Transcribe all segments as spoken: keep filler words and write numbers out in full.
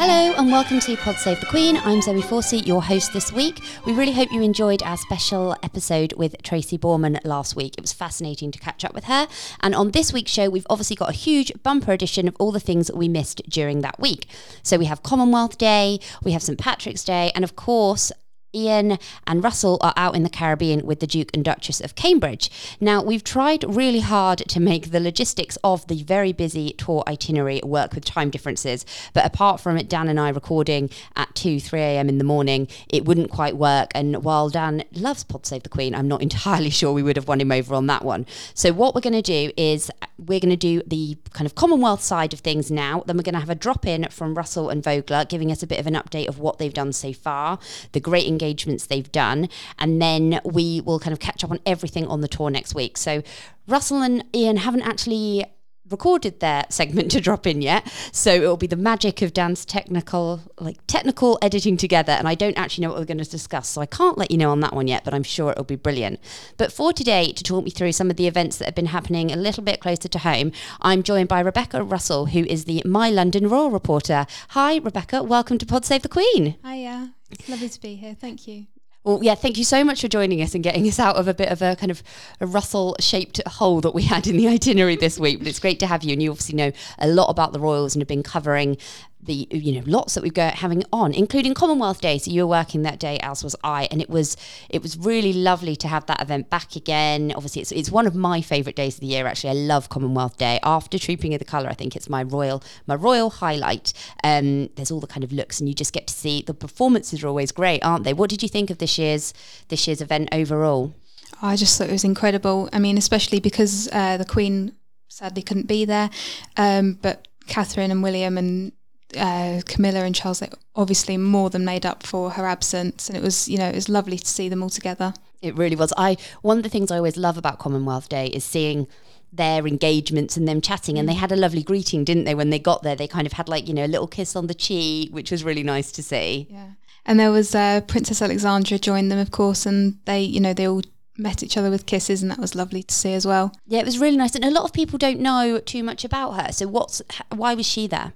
Hello and welcome to Pod Save the Queen. I'm Zoe Forsey, your host this week. We really hope you enjoyed our special episode with Tracy Borman last week. It was fascinating to catch up with her. And on this week's show, we've obviously got a huge bumper edition of all the things that we missed during that week. So we have Commonwealth Day, we have Saint Patrick's Day, and of course, Ian and Russell are out in the Caribbean with the Duke and Duchess of Cambridge. Now, we've tried really hard to make the logistics of the very busy tour itinerary work with time differences, but apart from it, Dan and I recording at two, three a.m. in the morning, it wouldn't quite work. And while Dan loves Pod Save the Queen, I'm not entirely sure we would have won him over on that one. So what we're going to do is we're going to do the kind of Commonwealth side of things now. Then we're going to have a drop-in from Russell and Vogler, giving us a bit of an update of what they've done so far, the great engagements they've done, and then we will kind of catch up on everything on the tour next week. So Russell and Ian haven't actually recorded their segment to drop in yet, so it will be the magic of Dan's technical like technical editing together, and I don't actually know what we're going to discuss, so I can't let you know on that one yet, but I'm sure it'll be brilliant. But for today, to talk me through some of the events that have been happening a little bit closer to home, I'm joined by Rebecca Russell, who is the MyLondon Royal reporter. Hi Rebecca, welcome to Pod Save the Queen. Hiya. It's lovely to be here. Thank you. Well, yeah, thank you so much for joining us and getting us out of a bit of a kind of a Russell-shaped hole that we had in the itinerary this week. But it's great to have you, and you obviously know a lot about the Royals and have been covering the, you know, lots that we go having on, including Commonwealth Day. So you were working that day, as was I, and it was it was really lovely to have that event back again. Obviously, it's it's one of my favourite days of the year. Actually, I love Commonwealth Day. After Trooping of the Colour, I think it's my royal my royal highlight. Um, there's all the kind of looks, and you just get to see the performances are always great, aren't they? What did you think of this year's this year's event overall? I just thought it was incredible. I mean, especially because uh, the Queen sadly couldn't be there, um, but Catherine and William and Uh, Camilla and Charles, they obviously more than made up for her absence, and it was, you know, it was lovely to see them all together. It really was. I one of the things I always love about Commonwealth Day is seeing their engagements and them chatting, and they had a lovely greeting, didn't they, when they got there? They kind of had, like, you know, a little kiss on the cheek, which was really nice to see. Yeah, and there was uh, Princess Alexandra joined them, of course, and they, you know, they all met each other with kisses, and that was lovely to see as well. Yeah, it was really nice, and a lot of people don't know too much about her. So what's why was she there?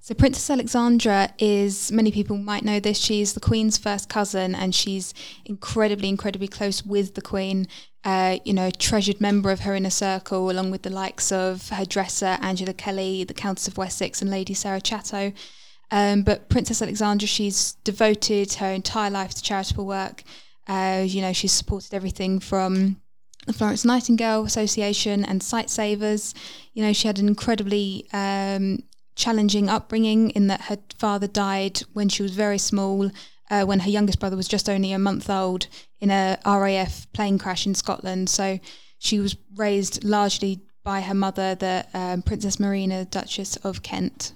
So Princess Alexandra is, many people might know this, she's the Queen's first cousin, and she's incredibly, incredibly close with the Queen, uh, you know, treasured member of her inner circle, along with the likes of her dresser, Angela Kelly, the Countess of Wessex, and Lady Sarah Chatto. Um, but Princess Alexandra, she's devoted her entire life to charitable work. Uh, you know, she's supported everything from the Florence Nightingale Association and Sight Savers. You know, she had an incredibly Um, challenging upbringing, in that her father died when she was very small, uh, when her youngest brother was just only a month old, in a R A F plane crash in Scotland. So she was raised largely by her mother, the um, Princess Marina, Duchess of Kent.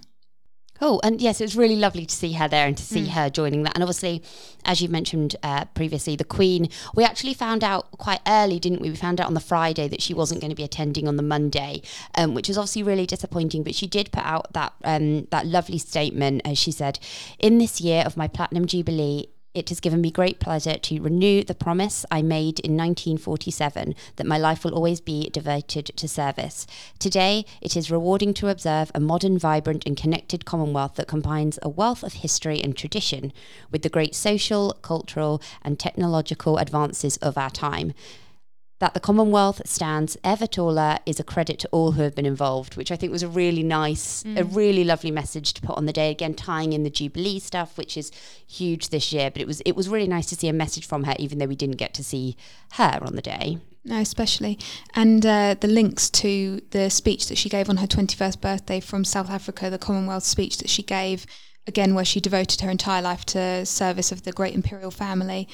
Cool. And yes, it was really lovely to see her there and to see mm. her joining that. And obviously, as you mentioned uh, previously, the Queen, we actually found out quite early, didn't we? We found out on the Friday that she wasn't going to be attending on the Monday, um, which was obviously really disappointing. But she did put out that um, that lovely statement, as she said, "In this year of my Platinum Jubilee, it has given me great pleasure to renew the promise I made in nineteen forty-seven that my life will always be devoted to service. Today, it is rewarding to observe a modern, vibrant and connected Commonwealth that combines a wealth of history and tradition with the great social, cultural and technological advances of our time. That the Commonwealth stands ever taller is a credit to all who have been involved, which I think was a really nice, mm. a really lovely message to put on the day. Again, tying in the Jubilee stuff, which is huge this year, but it was it was really nice to see a message from her, even though we didn't get to see her on the day. No, especially. And uh, the links to the speech that she gave on her twenty-first birthday from South Africa, the Commonwealth speech that she gave, again, where she devoted her entire life to service of the great imperial family.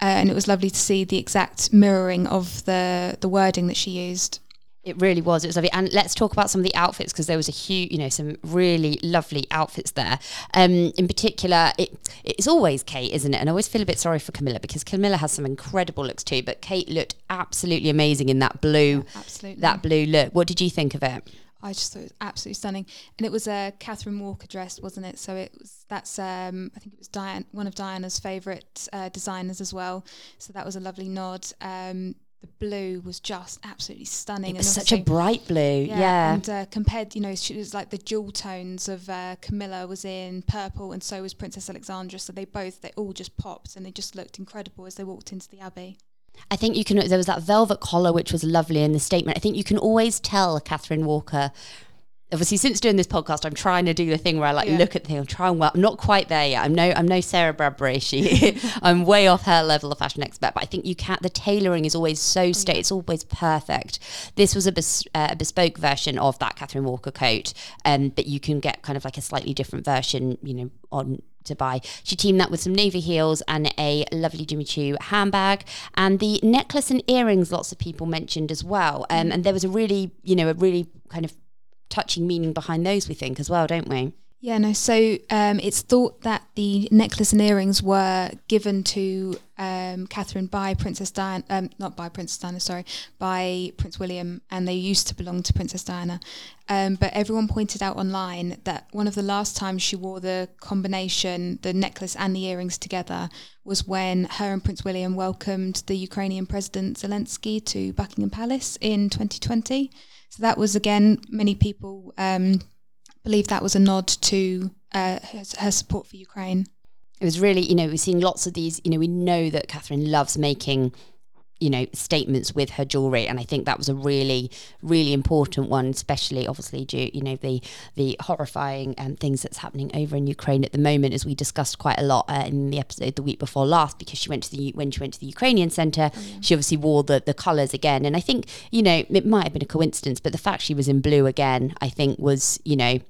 Uh, and it was lovely to see the exact mirroring of the, the wording that she used. It really was. It was lovely. And let's talk about some of the outfits, because there was a huge, you know, some really lovely outfits there. Um, in particular, it, it's always Kate, isn't it? And I always feel a bit sorry for Camilla, because Camilla has some incredible looks too. But Kate looked absolutely amazing in that blue, yeah, absolutely. that blue look. What did you think of it? I just thought it was absolutely stunning. And it was a Catherine Walker dress, wasn't it? So it was, that's, um, I think it was Diane, one of Diana's favourite uh, designers as well. So that was a lovely nod. Um, the blue was just absolutely stunning. It was and such a bright blue, yeah. yeah. And uh, compared, you know, she was like the dual tones of uh, Camilla was in purple, and so was Princess Alexandra. So they both, they all just popped, and they just looked incredible as they walked into the Abbey. I think you can, there was that velvet collar, which was lovely in the statement. I think you can always tell Catherine Walker, obviously since doing this podcast, I'm trying to do the thing where I like yeah. look at the thing, I'm trying well, I'm not quite there yet. I'm no, I'm no Sarah Bradbury. She, I'm way off her level of fashion expert, but I think you can, the tailoring is always so state, it's always perfect. This was a, bes, uh, a bespoke version of that Catherine Walker coat, um, but you can get kind of like a slightly different version, you know, on to buy. She teamed that with some navy heels and a lovely Jimmy Choo handbag, and the necklace and earrings lots of people mentioned as well, um, and there was a really, you know, a really kind of touching meaning behind those, we think, as well, don't we? Yeah, no, so um, it's thought that the necklace and earrings were given to um, Catherine by Princess Diana, um, not by Princess Diana, sorry, by Prince William, and they used to belong to Princess Diana. Um, but everyone pointed out online that one of the last times she wore the combination, the necklace and the earrings together, was when her and Prince William welcomed the Ukrainian President Zelensky to Buckingham Palace in twenty twenty. So that was, again, many people... Um, I believe that was a nod to uh, her, her support for Ukraine. It was really, you know, we've seen lots of these, you know, we know that Catherine loves making, you know, statements with her jewellery, and I think that was a really, really important one, especially obviously due, you know, the the horrifying um, things that's happening over in Ukraine at the moment, as we discussed quite a lot uh, in the episode the week before last, because she went to the when she went to the Ukrainian Centre, oh, yeah. she obviously wore the the colours again, and I think, you know, it might have been a coincidence, but the fact she was in blue again, I think was, you know,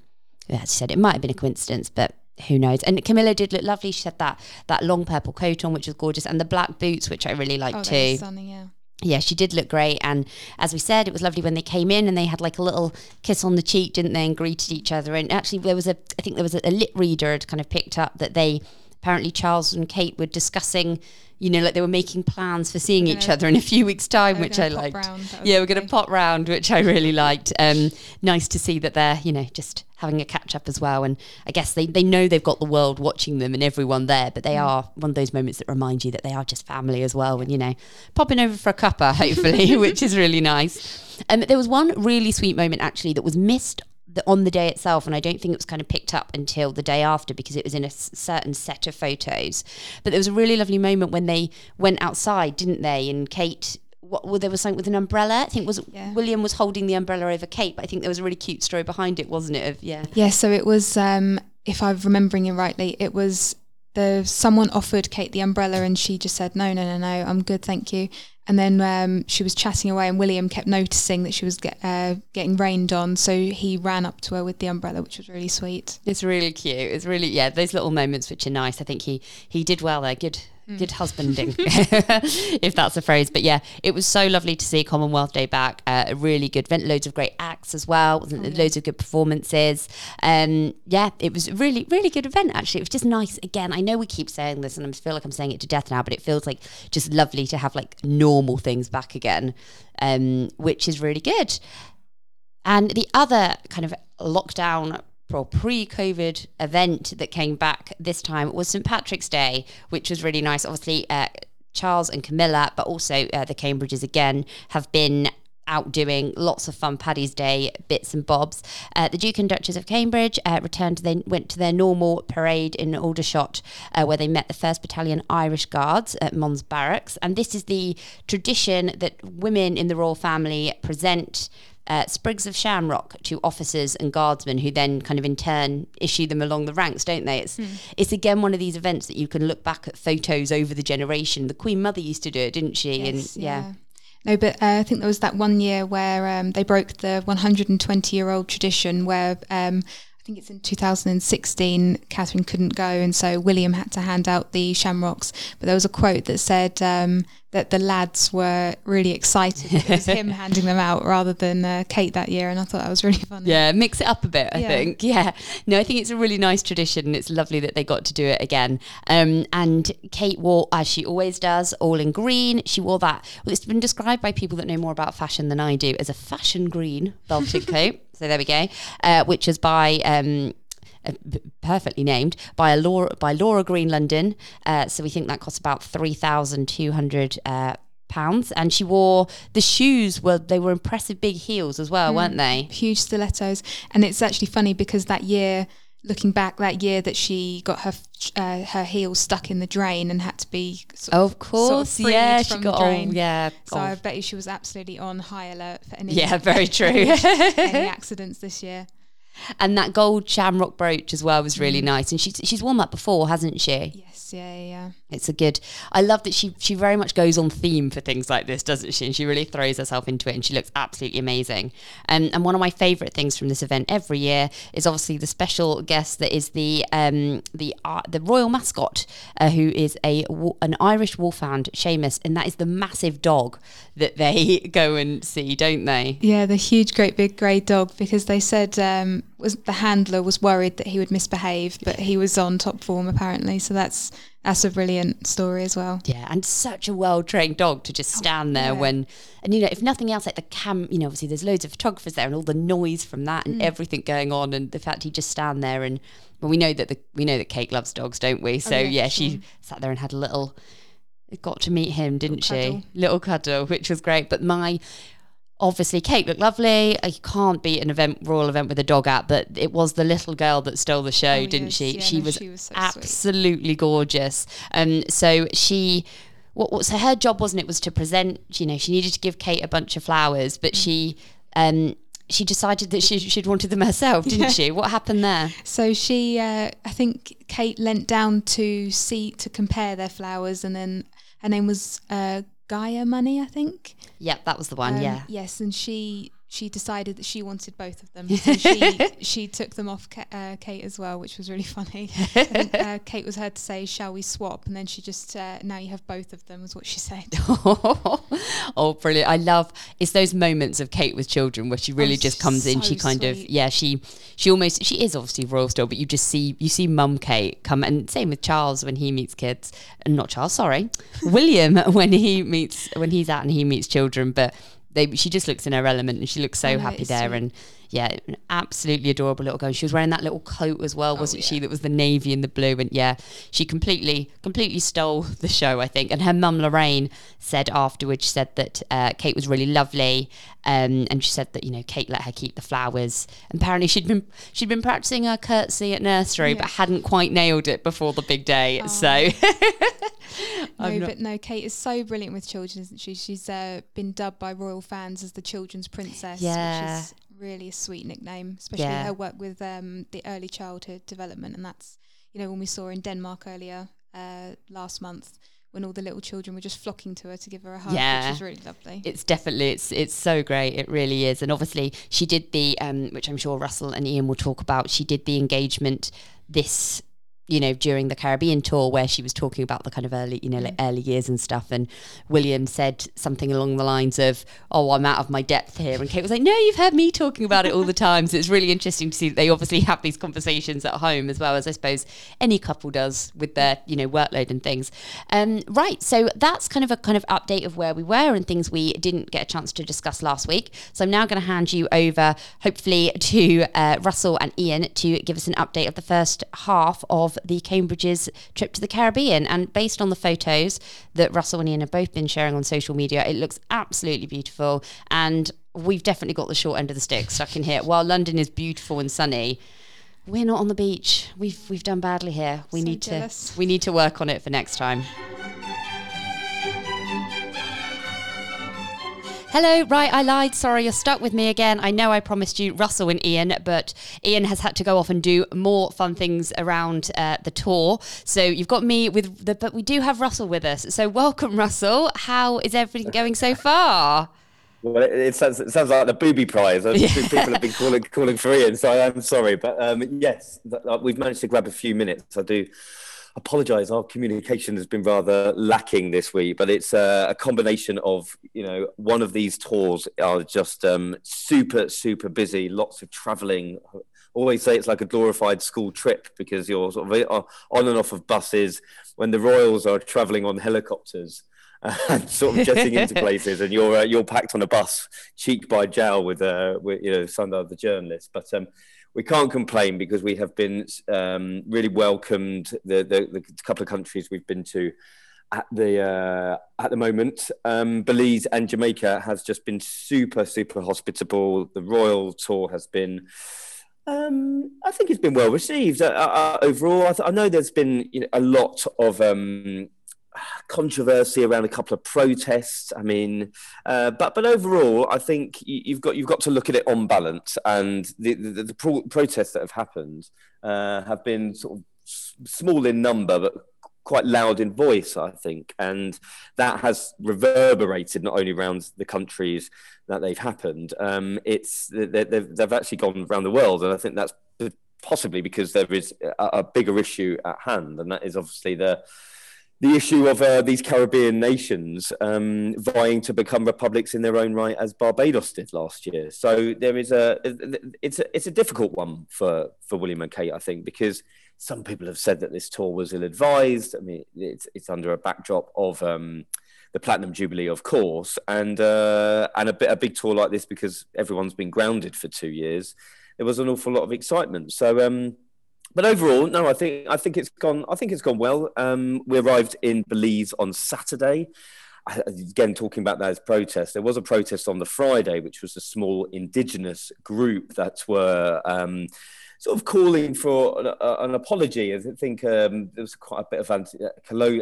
as I said, it might have been a coincidence, but who knows. And Camilla did look lovely. She had that that long purple coat on, which was gorgeous, and the black boots, which I really liked oh, too. That was stunning, yeah. Yeah, she did look great. And as we said, it was lovely when they came in and they had like a little kiss on the cheek, didn't they, and greeted each other. And actually there was a, I think there was a, a lit reader had kind of picked up that they, apparently Charles and Kate were discussing, you know, like they were making plans for seeing each other in a few weeks' time, which I liked. Yeah, we're going to pop round, which I really liked. Um, nice to see that they're, you know, just having a catch-up as well. And I guess they, they know they've got the world watching them and everyone there, but they mm. are one of those moments that remind you that they are just family as well. And, you know, popping over for a cuppa, hopefully, which is really nice. Um, there was one really sweet moment, actually, that was missed The, on the day itself, and I don't think it was kind of picked up until the day after, because it was in a s- certain set of photos, but there was a really lovely moment when they went outside, didn't they, and Kate what well, there was something with an umbrella, I think was yeah. William was holding the umbrella over Kate, but I think there was a really cute story behind it, wasn't it? Of, yeah yeah so it was, um, if I'm remembering it rightly, it was the someone offered Kate the umbrella and she just said no no no no I'm good, thank you. And then um, she was chatting away and William kept noticing that she was get, uh, getting rained on. So he ran up to her with the umbrella, which was really sweet. It's really cute. It's really, yeah, those little moments which are nice. I think he, he did well there. Good mm. good husbanding, if that's a phrase. But yeah, it was so lovely to see Commonwealth Day back. Uh, really good event. Loads of great acts as well. Wasn't oh, yeah. Loads of good performances. Um, yeah, it was a really, really good event, actually. It was just nice. Again, I know we keep saying this and I feel like I'm saying it to death now, but it feels like just lovely to have like normal normal things back again, um, which is really good. And the other kind of lockdown or pre-COVID event that came back this time was Saint Patrick's Day, which was really nice. Obviously, uh, Charles and Camilla, but also uh, the Cambridges again, have been out doing lots of fun Paddy's Day bits and bobs. Uh, the Duke and Duchess of Cambridge uh, returned to their, went to their normal parade in Aldershot, uh, where they met the first Battalion Irish Guards at Mons Barracks. And this is the tradition that women in the royal family present Uh, sprigs of shamrock to officers and guardsmen, who then kind of in turn issue them along the ranks, don't they? It's mm. it's again one of these events that you can look back at photos over the generation. The Queen Mother used to do it, didn't she? Yes, and yeah. yeah. No, but uh, I think there was that one year where um, they broke the one hundred twenty year old tradition where um, I think it's in two thousand sixteen, Catherine couldn't go, and so William had to hand out the shamrocks. But there was a quote that said um, that the lads were really excited. It was him handing them out rather than uh, Kate that year, and I thought that was really funny. Yeah, mix it up a bit, I yeah. think. Yeah. No, I think it's a really nice tradition, and it's lovely that they got to do it again. Um, and Kate wore, as she always does, all in green. She wore that, well, it's been described by people that know more about fashion than I do, as a fashion green belted coat. So there we go, uh, which is by... Um, Uh, perfectly named by a Laura by Laura Green London. Uh, so we think that cost about three thousand two hundred uh, pounds. And she wore the shoes were they were impressive big heels as well, mm. weren't they? Huge stilettos. And it's actually funny because that year, looking back, that year that she got her uh, her heels stuck in the drain and had to be sort of, of course, sort of freed yeah, from she got the drain. On, yeah, so on. I bet you she was absolutely on high alert for any yeah, very true any accidents this year. And that gold shamrock brooch as well was really mm. nice. And she, she's worn that before, hasn't she? Yes, yeah, yeah. It's a good... I love that she she very much goes on theme for things like this, doesn't she? And she really throws herself into it, and she looks absolutely amazing. Um, and one of my favourite things from this event every year is obviously the special guest that is the um, the uh, the royal mascot, uh, who is a an Irish wolfhound, Seamus. And that is the massive dog that they go and see, don't they? Yeah, the huge, great, big grey dog, because they said... Um, was the handler was worried that he would misbehave, but he was on top form apparently, so that's that's a brilliant story as well. Yeah, and such a well-trained dog to just stand there yeah. when, and you know, if nothing else, like the cam, you know, obviously there's loads of photographers there and all the noise from that and mm. everything going on, and the fact he just stand there and, well, we know that the we know that Kate loves dogs, don't we? So oh, yeah, yeah, she mm. sat there and had a little, got to meet him, didn't little she? Cuddle. Little cuddle, which was great. But my. Obviously, Kate looked lovely. You can't beat an event, royal event with a dog at, but it was the little girl that stole the show, oh, didn't yes. she? Yeah, she, no, was she was so absolutely sweet. Gorgeous. Um, so she, what, what? So her job wasn't it was to present. You know, she needed to give Kate a bunch of flowers, but mm. she, um, she decided that she she'd wanted them herself, didn't yeah. she? What happened there? So she, uh, I think Kate leant down to see to compare their flowers, and then her name was. Uh, Gaia Money, I think. Yep, that was the one, um, yeah. Yes, and she she decided that she wanted both of them. So she she took them off Ka- uh, Kate as well, which was really funny. I think, uh, Kate was heard to say, "Shall we swap?" And then she just, uh, now you have both of them, was what she said. Oh, brilliant. I love, it's those moments of Kate with children where she really oh, just comes so in, she kind sweet. of, yeah, she she almost, she is obviously royal still, but you just see, you see mum Kate come, and same with Charles when he meets kids, and not Charles, sorry, William when he meets, when he's out and he meets children, but They, she just looks in her element, and she looks so oh, happy there, sweet. and yeah, an absolutely adorable little girl. She was wearing that little coat as well, wasn't oh, yeah. she? That was the navy and the blue, and yeah, she completely, completely stole the show, I think. And her mum Lorraine said afterwards, she said that uh, Kate was really lovely, um, and she said that, you know, Kate let her keep the flowers. And apparently, she'd been she'd been practicing her curtsy at nursery, yeah. but hadn't quite nailed it before the big day. Oh. So. No, not... but no, Kate is so brilliant with children, isn't she? She's uh, been dubbed by royal fans as the children's princess, yeah. which is really a sweet nickname, especially yeah. her work with um, the early childhood development. And that's, you know, when we saw in Denmark earlier uh, last month, when all the little children were just flocking to her to give her a hug, yeah. which is really lovely. It's definitely, it's it's so great, it really is. And obviously she did the, um, which I'm sure Russell and Ian will talk about, she did the engagement this you know, during the Caribbean tour, where she was talking about the kind of early, you know, like early years and stuff. And William said something along the lines of, "Oh, I'm out of my depth here." And Kate was like, "No, you've heard me talking about it all the time." So it's really interesting to see that they obviously have these conversations at home as well as, I suppose, any couple does with their, you know, workload and things. Um, right. So that's kind of a kind of update of where we were and things we didn't get a chance to discuss last week. So I'm now going to hand you over, hopefully, to uh, Russell and Ian to give us an update of the first half of the Cambridges' trip to the Caribbean. And based on the photos that Russell and Ian have both been sharing on social media, it looks absolutely beautiful. And we've definitely got the short end of the stick stuck in here. While London is beautiful and sunny, we're not on the beach. We've we've done badly here. We so need jealous. to we need to work on it for next time. Hello, right, I lied. Sorry, you're stuck with me again. I know I promised you Russell and Ian, but Ian has had to go off and do more fun things around uh, the tour. So you've got me with the, but we do have Russell with us. So welcome, Russell. How is everything going so far? Well, it, it, sounds, it sounds like the booby prize. Yeah. People have been calling, calling for Ian, so I'm sorry. But um, yes, we've managed to grab a few minutes. I do apologise. Our communication has been rather lacking this week, but it's uh, a combination of, you know, one of these tours are just um, super, super busy, lots of travelling. I always say it's like a glorified school trip because you're sort of on and off of buses when the royals are travelling on helicopters. And sort of jetting into places, and you're uh, you're packed on a bus, cheek by jowl, with uh, with, you know, some other journalists. But um, we can't complain because we have been um, really welcomed. The, the the couple of countries we've been to at the uh, at the moment, um, Belize and Jamaica has just been super super hospitable. The royal tour has been. Um, I think it's been well received uh, uh, overall. I, th- I know there's been you know, a lot of. Um, controversy around a couple of protests. I mean, uh, but but overall, I think you've got you've got to look at it on balance. And the the, the pro- protests that have happened uh, have been sort of small in number, but quite loud in voice, I think, and that has reverberated not only around the countries that they've happened. Um, it's they've they've actually gone around the world, and I think that's possibly because there is a, a bigger issue at hand, and that is obviously the. The issue of uh, these Caribbean nations um, vying to become republics in their own right, as Barbados did last year. So there is a it's a it's a difficult one for, for William and Kate, I think, because some people have said that this tour was ill-advised. I mean, it's it's under a backdrop of um, the Platinum Jubilee, of course, and uh, and a bit a big tour like this because everyone's been grounded for two years. There was an awful lot of excitement. So. Um, But overall, no, I think I think it's gone. I think it's gone well. Um, we arrived in Belize on Saturday. I, again, talking about that as protest, there was a protest on the Friday, which was a small indigenous group that were um, sort of calling for an, an apology. I think um, there was quite a bit of anti,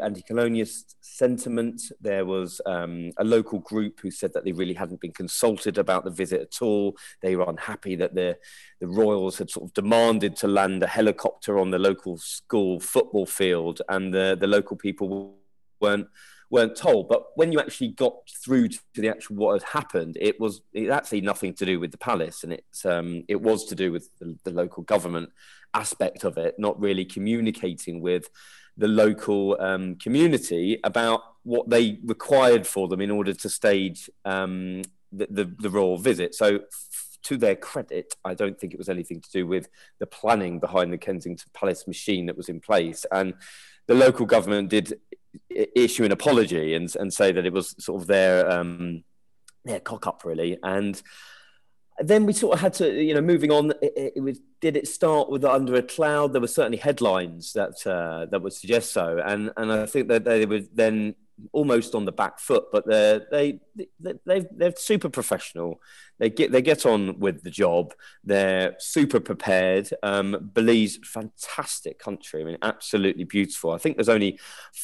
anti-colonialist sentiment. There was um, a local group who said that they really hadn't been consulted about the visit at all. They were unhappy that the the royals had sort of demanded to land a helicopter on the local school football field, and the, the local people weren't weren't told. But when you actually got through to the actual what had happened, it was it actually nothing to do with the palace, and it's um it was to do with the, the local government aspect of it, not really communicating with the local um community about what they required for them in order to stage um the the, the royal visit. So to their credit, I don't think it was anything to do with the planning behind the Kensington Palace machine that was in place, and the local government did issue an apology and and say that it was sort of their um their cock up, really. And then we sort of had to, you know, moving on. It, it was did it start with under a cloud? There were certainly headlines that uh, that would suggest so, and and I think that they were then almost on the back foot. But they're they they they've, they're super professional. They get they get on with the job. They're super prepared. Um, Belize, fantastic country. I mean, absolutely beautiful. I think there's only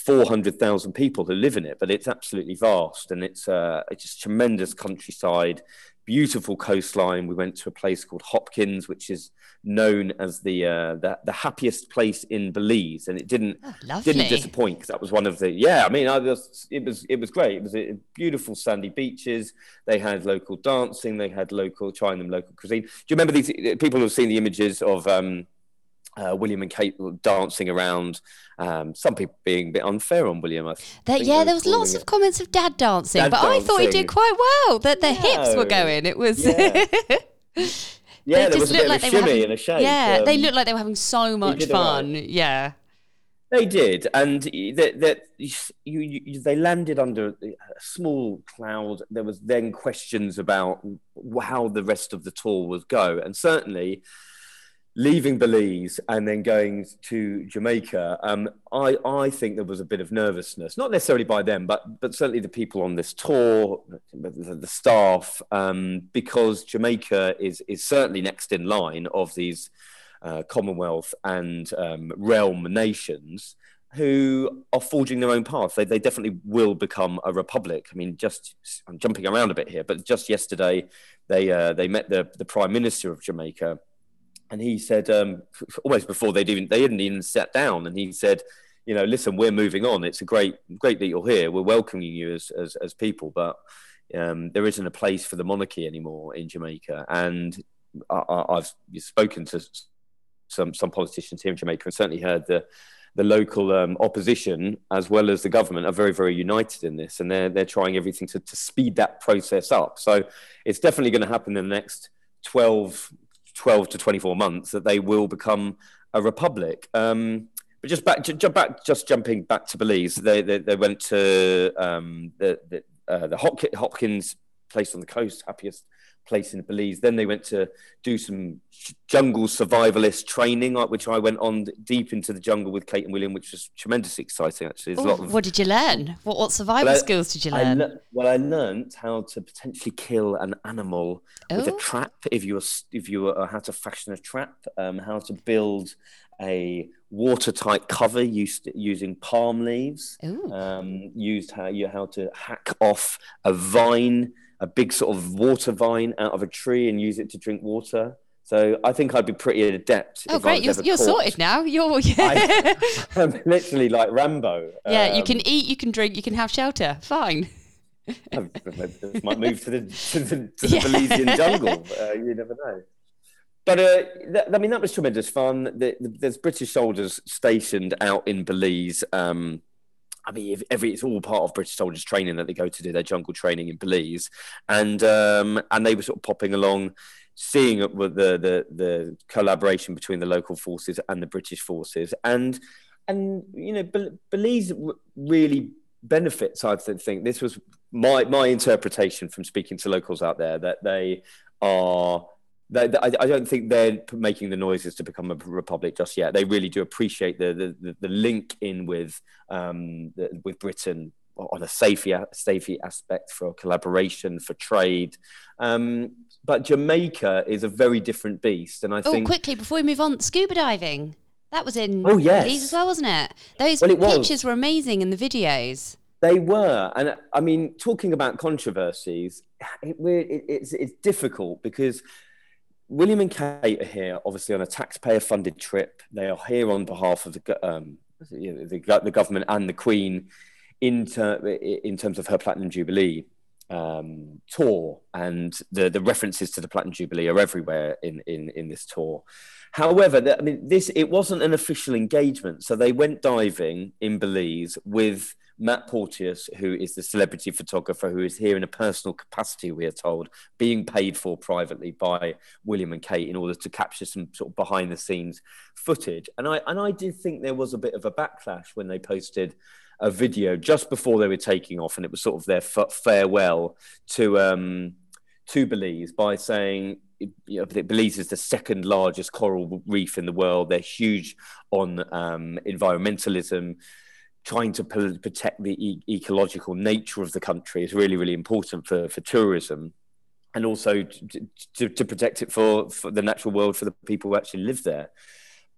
four hundred thousand people who live in it, but it's absolutely vast, and it's uh it's just tremendous countryside. Beautiful coastline. We went to a place called Hopkins, which is known as the uh, the, the happiest place in Belize, and it didn't oh, didn't disappoint, because that was one of the yeah. I mean, I was, it was it was great. It was a, beautiful sandy beaches. They had local dancing. They had local trying them local cuisine. Do you remember these people who have seen the images of? Um, Uh, William and Kate dancing around, um, some people being a bit unfair on William. I that, yeah, there was lots of comments of dad dancing, dad but dancing. I thought he did quite well, that the no. hips were going. It was... Yeah, yeah there was a bit like of a shimmy having, and a shake. Yeah, um, they looked like they were having so much fun. Right. Yeah. They did, and that that you, you they landed under a small cloud. There was then questions about how the rest of the tour would go, and certainly... leaving Belize and then going to Jamaica, um, I, I think there was a bit of nervousness, not necessarily by them, but but certainly the people on this tour, the, the staff, um, because Jamaica is is certainly next in line of these uh, Commonwealth and um, realm nations who are forging their own path. They, they definitely will become a republic. I mean, just I'm jumping around a bit here, but just yesterday they uh, they met the the Prime Minister of Jamaica. And he said, um, almost before they'd even, they hadn't even sat down. And he said, you know, listen, we're moving on. It's a great, great that you're here. We're welcoming you as as, as people, but um, there isn't a place for the monarchy anymore in Jamaica. And I, I've spoken to some some politicians here in Jamaica, and certainly heard the the local um, opposition as well as the government are very, very united in this, and they're they're trying everything to to speed that process up. So it's definitely going to happen in the next twelve. twelve to twenty-four months that they will become a republic. Um, but just back, j- j- back, just jumping back to Belize, they they, they went to um, the the, uh, the Hopkins, Hopkins place on the coast, happiest place in Belize. Then they went to do some jungle survivalist training, which I went on deep into the jungle with Kate and William, which was tremendously exciting. Actually, there's Ooh, a lot of... What did you learn? What what survival I, skills did you learn? I le- well, I learned how to potentially kill an animal Ooh. with a trap. If you were, if you were, how to fashion a trap, um, how to build a watertight cover used using palm leaves. Um, used how you how to hack off a vine. A big sort of water vine out of a tree and use it to drink water. So I think I'd be pretty adept. Oh, if great! I was you're you're sorted now. You're yeah. I, I'm literally like Rambo. Yeah, um, you can eat, you can drink, you can have shelter. Fine. I might move to the to the, to the yeah. Belizean jungle. Uh, you never know. But uh, th- I mean, that was tremendous fun. The, the, there's British soldiers stationed out in Belize. Um, I mean, every it's all part of British soldiers' training that they go to do their jungle training in Belize, and um, and they were sort of popping along, seeing the, the the collaboration between the local forces and the British forces, and and you know, Belize really benefits. I think this was my my interpretation from speaking to locals out there, that they are. I don't think they're making the noises to become a republic just yet. They really do appreciate the the, the link in with um, the, with Britain on a safety safety aspect, for collaboration, for trade. Um, but Jamaica is a very different beast, and I oh, think. Oh, quickly before we move on, scuba diving. That was in oh, yes. Belize as well, wasn't it? Those well, it pictures was. were amazing in the videos. They were, and I mean, talking about controversies, it, it, it's it's difficult because. William and Kate are here, obviously, on a taxpayer-funded trip. They are here on behalf of the, um, you know, the, the government and the Queen in, ter- in terms of her Platinum Jubilee um, tour. And the, the references to the Platinum Jubilee are everywhere in, in, in this tour. However, the, I mean, this it wasn't an official engagement. So they went diving in Belize with Matt Porteous, who is the celebrity photographer who is here in a personal capacity, we are told, being paid for privately by William and Kate in order to capture some sort of behind the scenes footage. And I and I did think there was a bit of a backlash when they posted a video just before they were taking off, and it was sort of their f- farewell to um, to Belize, by saying, you know, Belize is the second largest coral reef in the world. They're huge on um, environmentalism. Trying to p- protect the e- ecological nature of the country is really, really important for, for tourism, and also to, to, to protect it for, for the natural world, for the people who actually live there.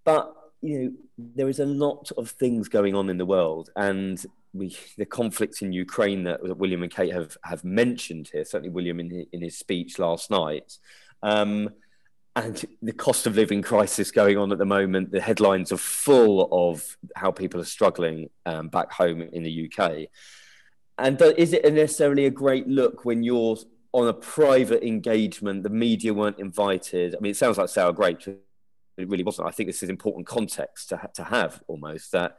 But, you know, there is a lot of things going on in the world, and we, the conflicts in Ukraine that, that William and Kate have, have mentioned here, certainly William in his, in his speech last night, um, and the cost of living crisis going on at the moment, the headlines are full of how people are struggling um, back home in the U K. And is it necessarily a great look when you're on a private engagement, the media weren't invited? I mean, it sounds like sour grapes, it really wasn't. I think this is important context to, ha- to have almost, that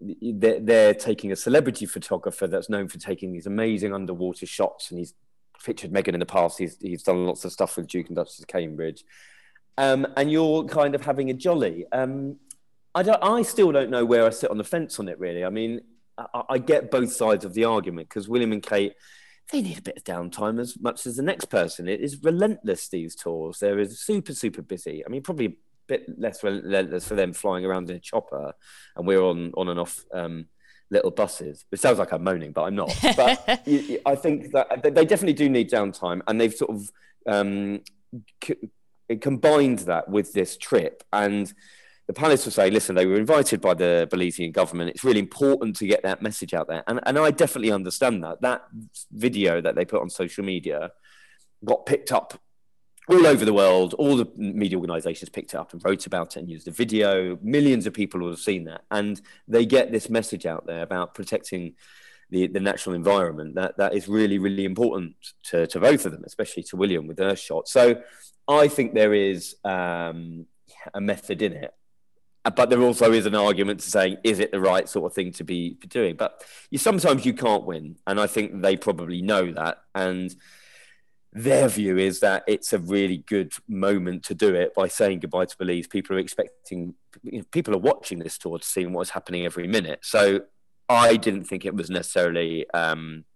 they're, they're taking a celebrity photographer that's known for taking these amazing underwater shots, and he's featured Meghan in the past. He's he's done lots of stuff with Duke and Duchess of Cambridge, um, and you're kind of having a jolly. Um, I don't. I still don't know where I sit on the fence on it. Really, I mean, I, I get both sides of the argument, because William and Kate, they need a bit of downtime as much as the next person. It is relentless, these tours. They're super super busy. I mean, probably bit less relentless for them flying around in a chopper, and we're on on and off um, little buses. It sounds like I'm moaning, but I'm not. But you, you, I think that they definitely do need downtime, and they've sort of um, c- combined that with this trip. And the palace was saying, listen, they were invited by the Belizean government. It's really important to get that message out there. And and I definitely understand that. That video that they put on social media got picked up all over the world. All the media organisations picked it up and wrote about it and used the video. Millions of people will have seen that. And they get this message out there about protecting the, the natural environment. That that is really, really important to, to both of them, especially to William with Earthshot. So I think there is um, a method in it. But there also is an argument to saying, is it the right sort of thing to be doing? But you, sometimes you can't win. And I think they probably know that. And their view is that it's a really good moment to do it by saying goodbye to Belize. People are expecting, you know, people are watching this tour to see what's happening every minute. So I didn't think it was necessarily, um,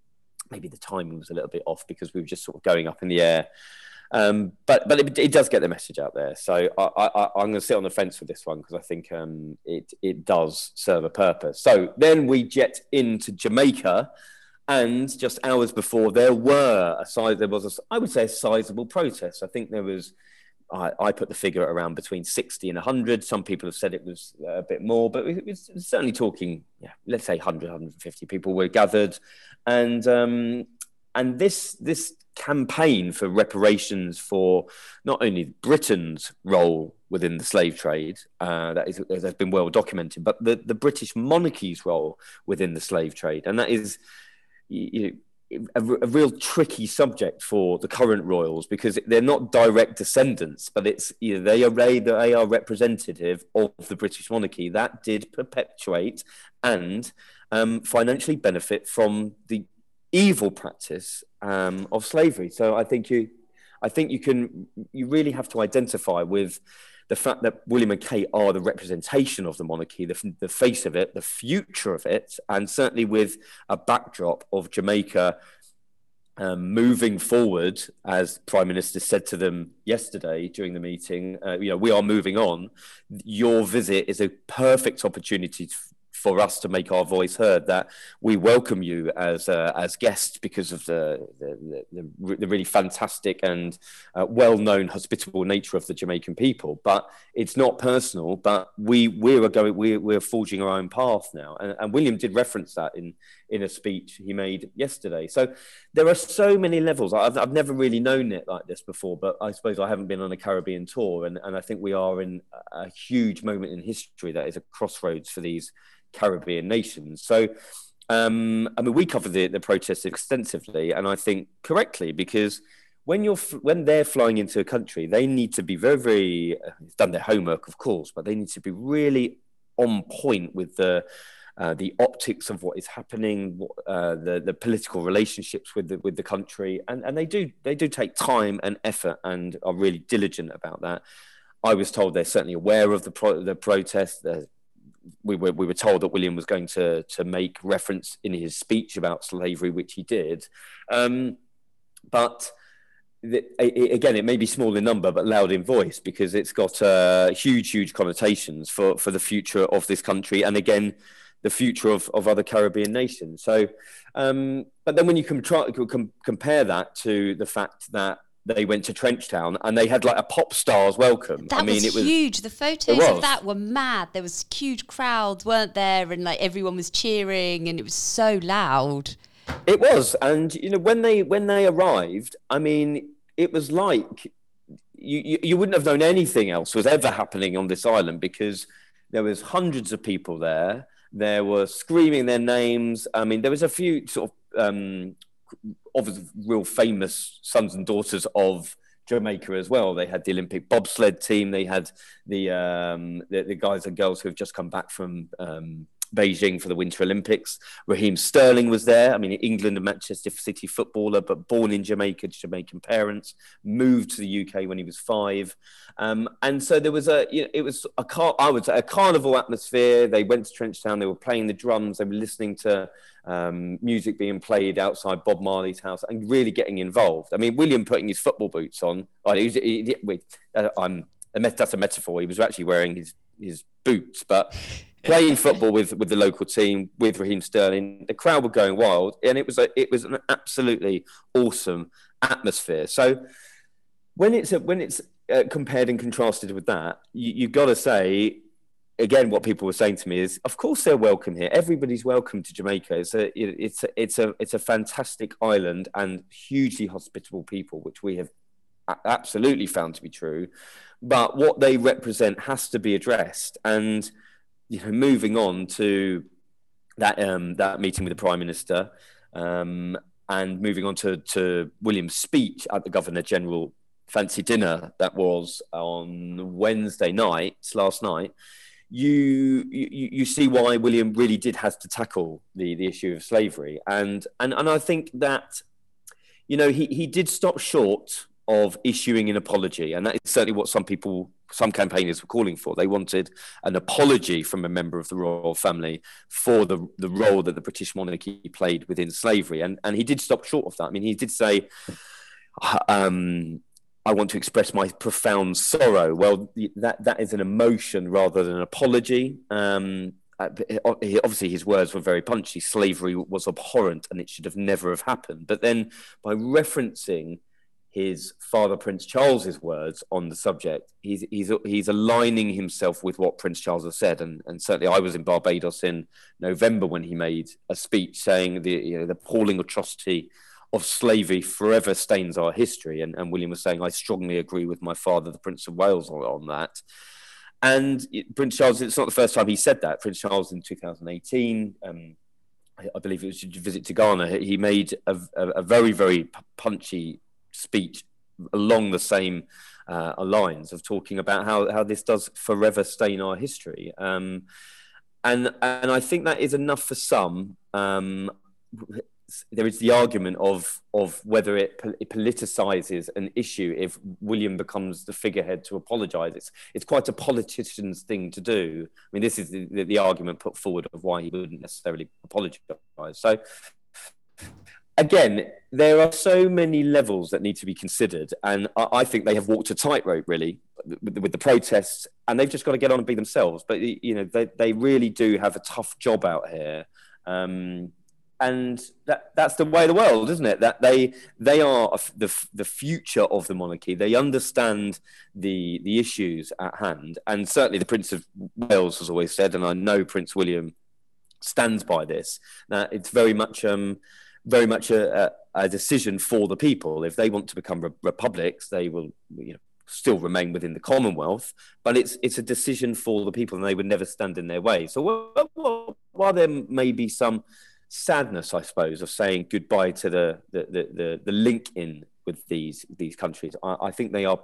maybe the timing was a little bit off because we were just sort of going up in the air. Um, but but it, it does get the message out there. So I, I, I'm going to sit on the fence with this one because I think um, it, it does serve a purpose. So then we jet into Jamaica, and just hours before there were a size, there was a, I would say a sizable protest. I think there was, I, I put the figure around between sixty and one hundred. Some people have said it was a bit more, but it was certainly talking, yeah, let's say one hundred, one hundred fifty people were gathered. And um, and this this. campaign for reparations for not only Britain's role within the slave trade, uh, that is, has been well documented, but the, the British monarchy's role within the slave trade. And that is, you know, a, a real tricky subject for the current royals because they're not direct descendants, but it's, you know, they are they are representative of the British monarchy that did perpetuate and um, financially benefit from the evil practice um, of slavery. So I think you, I think you can, you really have to identify with the fact that William and Kate are the representation of the monarchy, the, the face of it, the future of it, and certainly with a backdrop of Jamaica um, moving forward, as Prime Minister said to them yesterday during the meeting. Uh, you know, we are moving on. Your visit is a perfect opportunity to, for us to make our voice heard, that we welcome you as uh, as guests because of the the, the, the really fantastic and uh, well-known hospitable nature of the Jamaican people. But it's not personal, but we we are going we we're forging our own path now. And, and William did reference that in in a speech he made yesterday. So there are so many levels. I've I've never really known it like this before, but I suppose I haven't been on a Caribbean tour, and, and I think we are in a huge moment in history that is a crossroads for these Caribbean nations. So, um, I mean, we covered the, the protests extensively, and I think correctly, because when you're when they're flying into a country, they need to be very, very uh, done their homework, of course, but they need to be really on point with the uh, the optics of what is happening, what, uh, the the political relationships with the, with the country, and and they do they do take time and effort and are really diligent about that. I was told they're certainly aware of the pro- the protests. The, We were we were told that William was going to to make reference in his speech about slavery, which he did, um, but the, it, again, it may be small in number but loud in voice, because it's got uh, huge, huge connotations for, for the future of this country, and again, the future of, of other Caribbean nations. So, um, but then when you can try, com- compare that to the fact that they went to Trench Town and they had like a pop star's welcome. That I mean, was it was huge. The photos of that were mad. There was huge crowds, weren't there? And like everyone was cheering, and it was so loud. It was, and you know, when they when they arrived, I mean, it was like you you, you wouldn't have known anything else was ever happening on this island, because there was hundreds of people there. There were screaming their names. I mean, there was a few sort of. Um, obviously real famous sons and daughters of Jamaica as well. They had the Olympic bobsled team. They had the um, the, the guys and girls who have just come back from um, Beijing for the Winter Olympics. Raheem Sterling was there. I mean, England and Manchester City footballer, but born in Jamaica, Jamaican parents, moved to the U K when he was five. Um, and so there was a, you know, it was a car, I would say a carnival atmosphere. They went to Trench Town, they were playing the drums, they were listening to um, music being played outside Bob Marley's house and really getting involved. I mean, William putting his football boots on, right, he was, he, he, wait, I'm that's a metaphor. He was actually wearing his, his boots, but playing football with, with the local team, with Raheem Sterling, the crowd were going wild, and it was a, it was an absolutely awesome atmosphere. So when it's a, when it's uh, compared and contrasted with that, you, you've got to say, again, what people were saying to me is, of course they're welcome here. Everybody's welcome to Jamaica. It's a, it, it's a, it's a, it's a fantastic island and hugely hospitable people, which we have absolutely found to be true, but what they represent has to be addressed. And you know, moving on to that um, that meeting with the Prime Minister, um, and moving on to, to William's speech at the Governor General Fancy Dinner that was on Wednesday night, last night, you you, you see why William really did have to tackle the, the issue of slavery, and and and I think that, you know, he he did stop short of issuing an apology. And that is certainly what some people, some campaigners were calling for. They wanted an apology from a member of the royal family for the, the role that the British monarchy played within slavery. And and he did stop short of that. I mean, he did say, um, I want to express my profound sorrow. Well, that that is an emotion rather than an apology. Um, obviously his words were very punchy. Slavery was abhorrent and it should have never have happened. But then by referencing his father, Prince Charles's words on the subject, He's he's he's aligning himself with what Prince Charles has said, and and certainly I was in Barbados in November when he made a speech saying the you know the appalling atrocity of slavery forever stains our history, and and William was saying, I strongly agree with my father, the Prince of Wales, on, on that. And Prince Charles, it's not the first time he said that. Prince Charles in two thousand eighteen. Um, I, I believe it was a visit to Ghana. He made a a, a very very punchy speech along the same uh, lines of talking about how, how this does forever stain our history. Um, and and I think that is enough for some. Um, there is the argument of of whether it, it politicizes an issue if William becomes the figurehead to apologize. It's it's quite a politician's thing to do. I mean, this is the, the argument put forward of why he wouldn't necessarily apologize. So again, there are so many levels that need to be considered, and I think they have walked a tightrope, really, with the protests, and they've just got to get on and be themselves. But, you know, they, they really do have a tough job out here, um, and that that's the way of the world, isn't it? That they they are the the future of the monarchy. They understand the the issues at hand, and certainly the Prince of Wales has always said, and I know Prince William stands by this, that it's very much. Um, very much a, a, a decision for the people. If they want to become re- republics, they will you know, still remain within the Commonwealth, but it's it's a decision for the people and they would never stand in their way. So while, while there may be some sadness, I suppose, of saying goodbye to the the, the, the, the link in with these, these countries, I, I think they are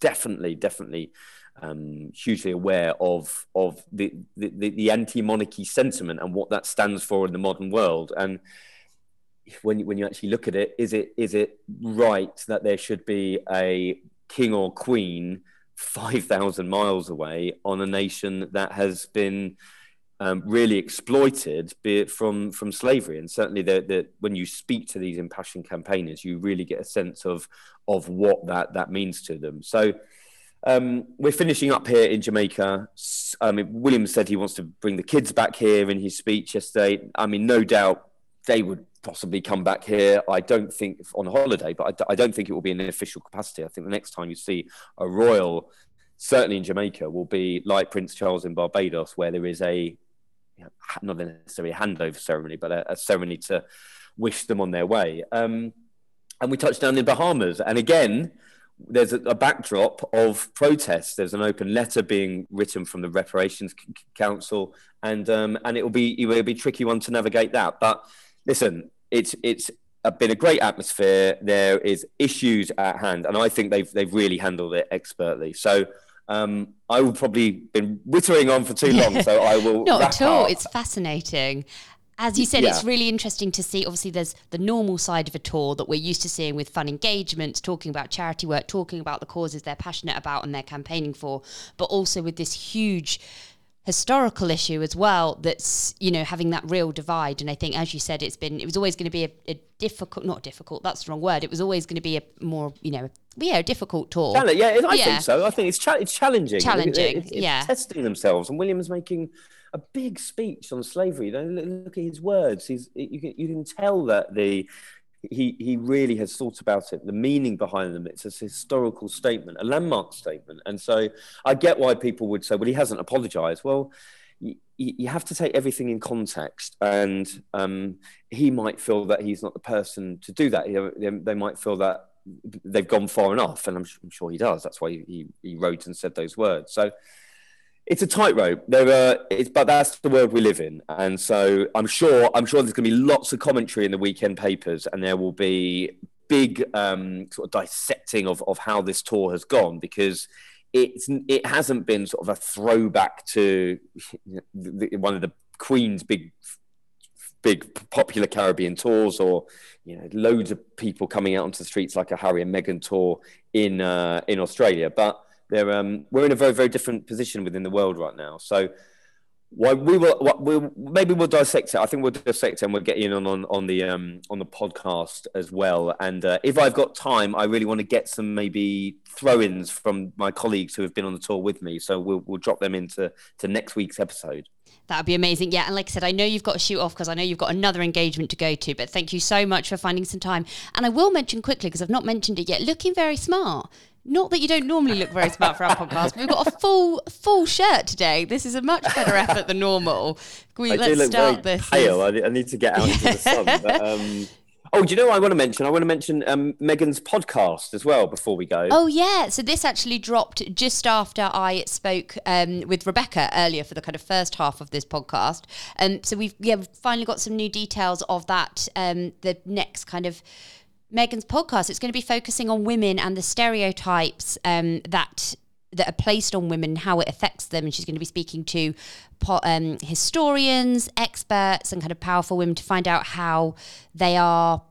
definitely, definitely um, hugely aware of of the, the, the anti-monarchy sentiment and what that stands for in the modern world. And when when you actually look at it, is it is it right that there should be a king or queen five thousand miles away on a nation that has been um, really exploited, be it from, from slavery? And certainly the, the, when you speak to these impassioned campaigners, you really get a sense of of what that, that means to them. So um, we're finishing up here in Jamaica. I mean, William said he wants to bring the kids back here in his speech yesterday. I mean, no doubt they would possibly come back here. I don't think on holiday, but I, d- I don't think it will be in an official capacity. I think the next time you see a royal, certainly in Jamaica, will be like Prince Charles in Barbados, where there is a, you know, not necessarily a handover ceremony, but a, a ceremony to wish them on their way. Um, and we touched down in Bahamas. And again, there's a, a backdrop of protests. There's an open letter being written from the Reparations C- Council, and um, and it will be it will be a tricky one to navigate that. But listen, it's it's been a great atmosphere. There is issues at hand, and I think they've they've really handled it expertly. So um, I will probably been whittering on for too long, yeah. So I will not wrap at all. Up. It's fascinating. As you said, yeah. It's really interesting to see. Obviously, there's the normal side of a tour that we're used to seeing with fun engagements, talking about charity work, talking about the causes they're passionate about and they're campaigning for, but also with this huge historical issue as well, that's, you know, having that real divide. And I think, as you said, it's been, it was always going to be a, a difficult, not difficult, that's the wrong word. It was always going to be a more, you know, yeah, a difficult tour. Challenge, yeah, I yeah. think so. I think it's, cha- it's challenging. Challenging, it's, it's, it's yeah. testing themselves. And William's making a big speech on slavery. You know, look, look at his words. He's, you can, you can tell that the... He he really has thought about it, the meaning behind them. It's a historical statement, a landmark statement. And so I get why people would say, well, he hasn't apologised. Well, y- you have to take everything in context. And um, he might feel that he's not the person to do that. You know, they might feel that they've gone far enough. And I'm, I'm sure he does. That's why he, he wrote and said those words. So it's a tightrope. There are, it's, but that's the world we live in, and so I'm sure I'm sure there's going to be lots of commentary in the weekend papers, and there will be big um, sort of dissecting of, of how this tour has gone, because it's it hasn't been sort of a throwback to one of the Queen's big big popular Caribbean tours, or you know, loads of people coming out onto the streets like a Harry and Meghan tour in uh, in Australia, but. They're, um, we're in a very, very different position within the world right now. So why we will, what we'll, maybe we'll dissect it. I think we'll dissect it, and we'll get in on, on, on the um, on the podcast as well. And uh, if I've got time, I really want to get some maybe throw-ins from my colleagues who have been on the tour with me. So we'll we'll drop them into to next week's episode. That would be amazing. Yeah. And like I said, I know you've got to shoot off because I know you've got another engagement to go to, but thank you so much for finding some time. And I will mention quickly, because I've not mentioned it yet, looking very smart. Not that you don't normally look very smart for our podcast, but we've got a full full shirt today. This is a much better effort than normal. We, I let's do look start very this. Pale. As... I need to get out into the sun. But, um... Oh, do you know what I want to mention? I want to mention um, Meghan's podcast as well before we go. Oh, yeah. So this actually dropped just after I spoke um, with Rebecca earlier for the kind of first half of this podcast. Um, so we've, yeah, we've finally got some new details of that, um, the next kind of Meghan's podcast. It's going to be focusing on women and the stereotypes um, that that are placed on women, how it affects them. And she's going to be speaking to um, historians, experts, and kind of powerful women to find out how they are,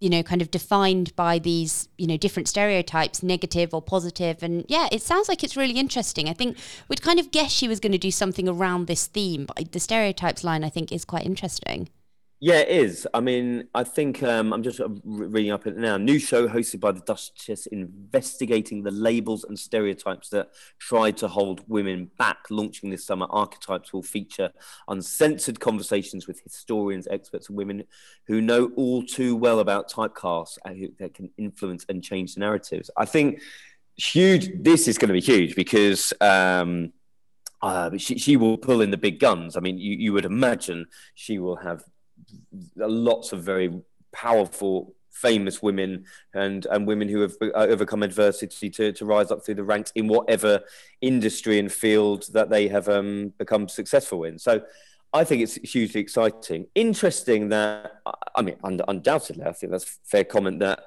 you know, kind of defined by these, you know, different stereotypes, negative or positive. And yeah, it sounds like it's really interesting. I think we'd kind of guess she was going to do something around this theme, but the stereotypes line, I think, is quite interesting. Yeah, it is. I mean, I think um, I'm just reading up it now. New show hosted by the Duchess, investigating the labels and stereotypes that try to hold women back. Launching this summer, Archetypes will feature uncensored conversations with historians, experts, and women who know all too well about typecasts and who that can influence and change the narratives. I think huge. This is going to be huge because. Um, uh, she, she will pull in the big guns. I mean, you, you would imagine she will have. Lots of very powerful, famous women and, and women who have overcome adversity to, to rise up through the ranks in whatever industry and field that they have um, become successful in. So I think it's hugely exciting. Interesting that, I mean, und- undoubtedly, I think that's a fair comment that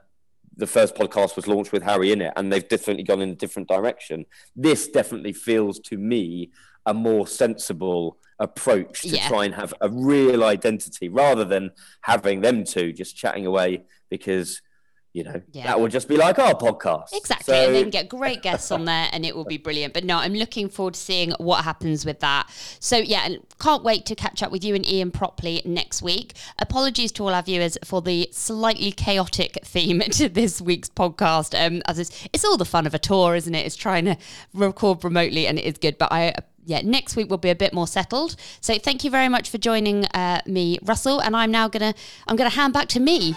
the first podcast was launched with Harry in it, and they've definitely gone in a different direction. This definitely feels to me a more sensible approach to yeah. try and have a real identity rather than having them two just chatting away because, you know, yeah. that will just be like our podcast. Exactly. So... And they can get great guests on there and it will be brilliant. But no, I'm looking forward to seeing what happens with that. So yeah, and can't wait to catch up with you and Ian properly next week. Apologies to all our viewers for the slightly chaotic theme to this week's podcast. Um, as it's, it's all the fun of a tour, isn't it? It's trying to record remotely and it is good, but I Yeah, next week will be a bit more settled. So thank you very much for joining uh, me, Russell. And I'm now gonna I'm gonna hand back to me.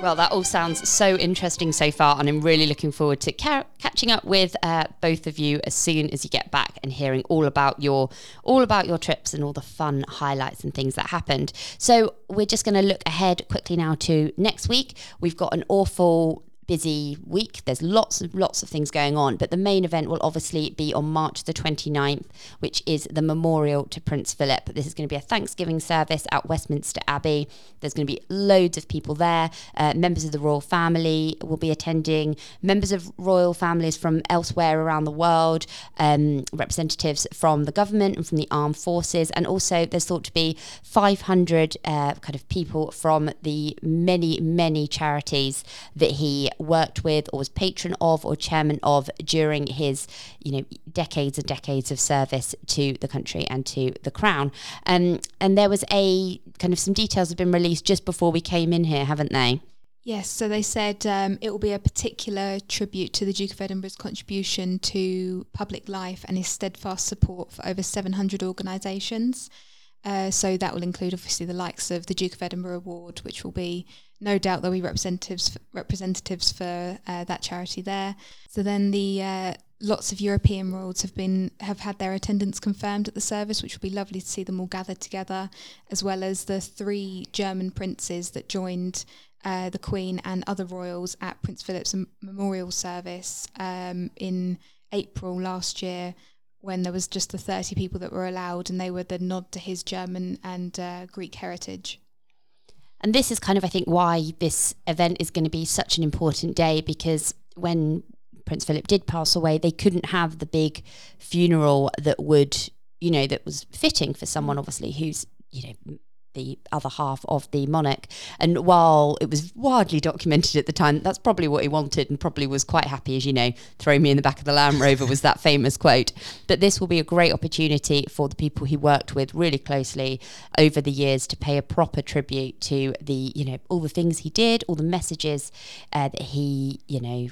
Well, that all sounds so interesting so far, and I'm really looking forward to ca- catching up with uh, both of you as soon as you get back and hearing all about your all about your trips and all the fun highlights and things that happened. So we're just going to look ahead quickly now to next week. We've got an awful. Busy week. There's lots and lots of things going on, but the main event will obviously be on March the twenty-ninth, which is the memorial to Prince Philip. This is going to be a Thanksgiving service at Westminster Abbey. There's going to be loads of people there. Uh, members of the royal family will be attending, members of royal families from elsewhere around the world, um, representatives from the government and from the armed forces, and also there's thought to be five hundred uh, kind of people from the many, many charities that he worked with or was patron of or chairman of during his, you know, decades and decades of service to the country and to the crown. Um, and there was a kind of some details have been released just before we came in here, haven't they? Yes, so they said um, it will be a particular tribute to the Duke of Edinburgh's contribution to public life and his steadfast support for over seven hundred organisations. Uh, so that will include obviously the likes of the Duke of Edinburgh Award, which will be, no doubt there'll be representatives for, representatives for uh, that charity there. So then the uh, lots of European royals have been have had their attendance confirmed at the service, which will be lovely to see them all gathered together, as well as the three German princes that joined uh, the Queen and other royals at Prince Philip's memorial service um, in April last year, when there was just the thirty people that were allowed, and they were the nod to his German and uh, Greek heritage. And this is kind of, I think, why this event is going to be such an important day, because when Prince Philip did pass away, they couldn't have the big funeral that would, you know, that was fitting for someone, obviously, who's, you know, the other half of the monarch. And while it was widely documented at the time, that's probably what he wanted, and probably was quite happy, as you know, throw me in the back of the Land Rover was that famous quote. But this will be a great opportunity for the people he worked with really closely over the years to pay a proper tribute to the, you know, all the things he did, all the messages uh, that he, you know,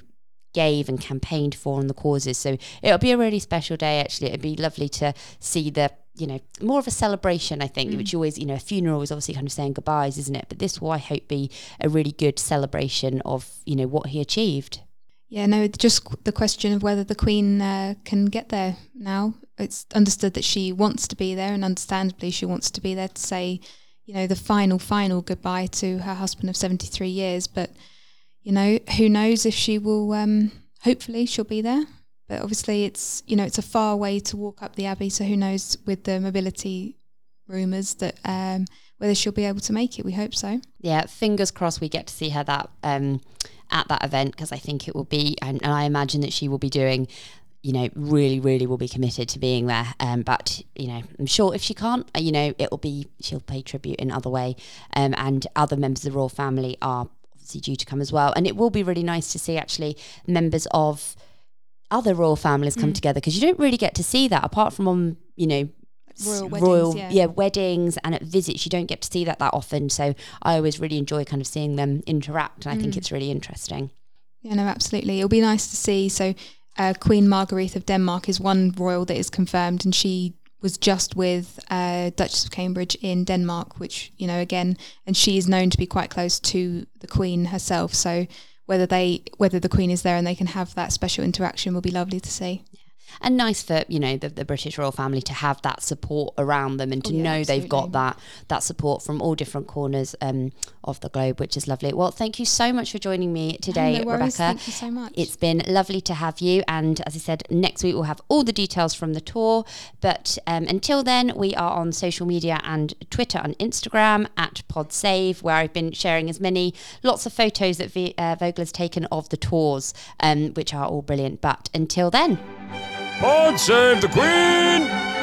gave and campaigned for on the causes. So it'll be a really special day, actually. It'd be lovely to see the, you know, more of a celebration, I think, mm. which always, you know, a funeral is obviously kind of saying goodbyes, isn't it? But this will, I hope, be a really good celebration of, you know, what he achieved. Yeah, no, just the question of whether the Queen uh, can get there now. It's understood that she wants to be there, and understandably she wants to be there to say, you know, the final, final goodbye to her husband of seventy-three years. But, you know, who knows if she will, um, hopefully she'll be there. But obviously it's, you know, it's a far way to walk up the Abbey, so who knows with the mobility rumours that um, whether she'll be able to make it. We hope so. Yeah, fingers crossed we get to see her that um, at that event, because I think it will be, and, and I imagine that she will be doing, you know, really, really will be committed to being there. Um, but, you know, I'm sure if she can't, you know, it'll be, she'll pay tribute in other way. Um, and other members of the royal family are obviously due to come as well. And it will be really nice to see actually members of other royal families come mm. together, because you don't really get to see that apart from on, you know, royal weddings, royal, yeah. yeah weddings and at visits. You don't get to see that that often, so I always really enjoy kind of seeing them interact, and I mm. think it's really interesting. Yeah, no, absolutely, it'll be nice to see. So uh, Queen Margarethe of Denmark is one royal that is confirmed, and she was just with uh, Duchess of Cambridge in Denmark, which, you know, again, and she is known to be quite close to the Queen herself, so whether they, whether the Queen is there and they can have that special interaction will be lovely to see. Yeah. And nice for, you know, the, the British royal family to have that support around them, and to oh, yeah, know absolutely. They've got that that support from all different corners um, of the globe, which is lovely. Well, thank you so much for joining me today, oh, no worries. Rebecca. Thank you so much. It's been lovely to have you. And as I said, next week we'll have all the details from the tour. But um, until then, we are on social media and Twitter and Instagram at Pod Save, where I've been sharing as many, lots of photos that v- uh, Vogler's taken of the tours, um, which are all brilliant. But until then... Pod Save the Queen!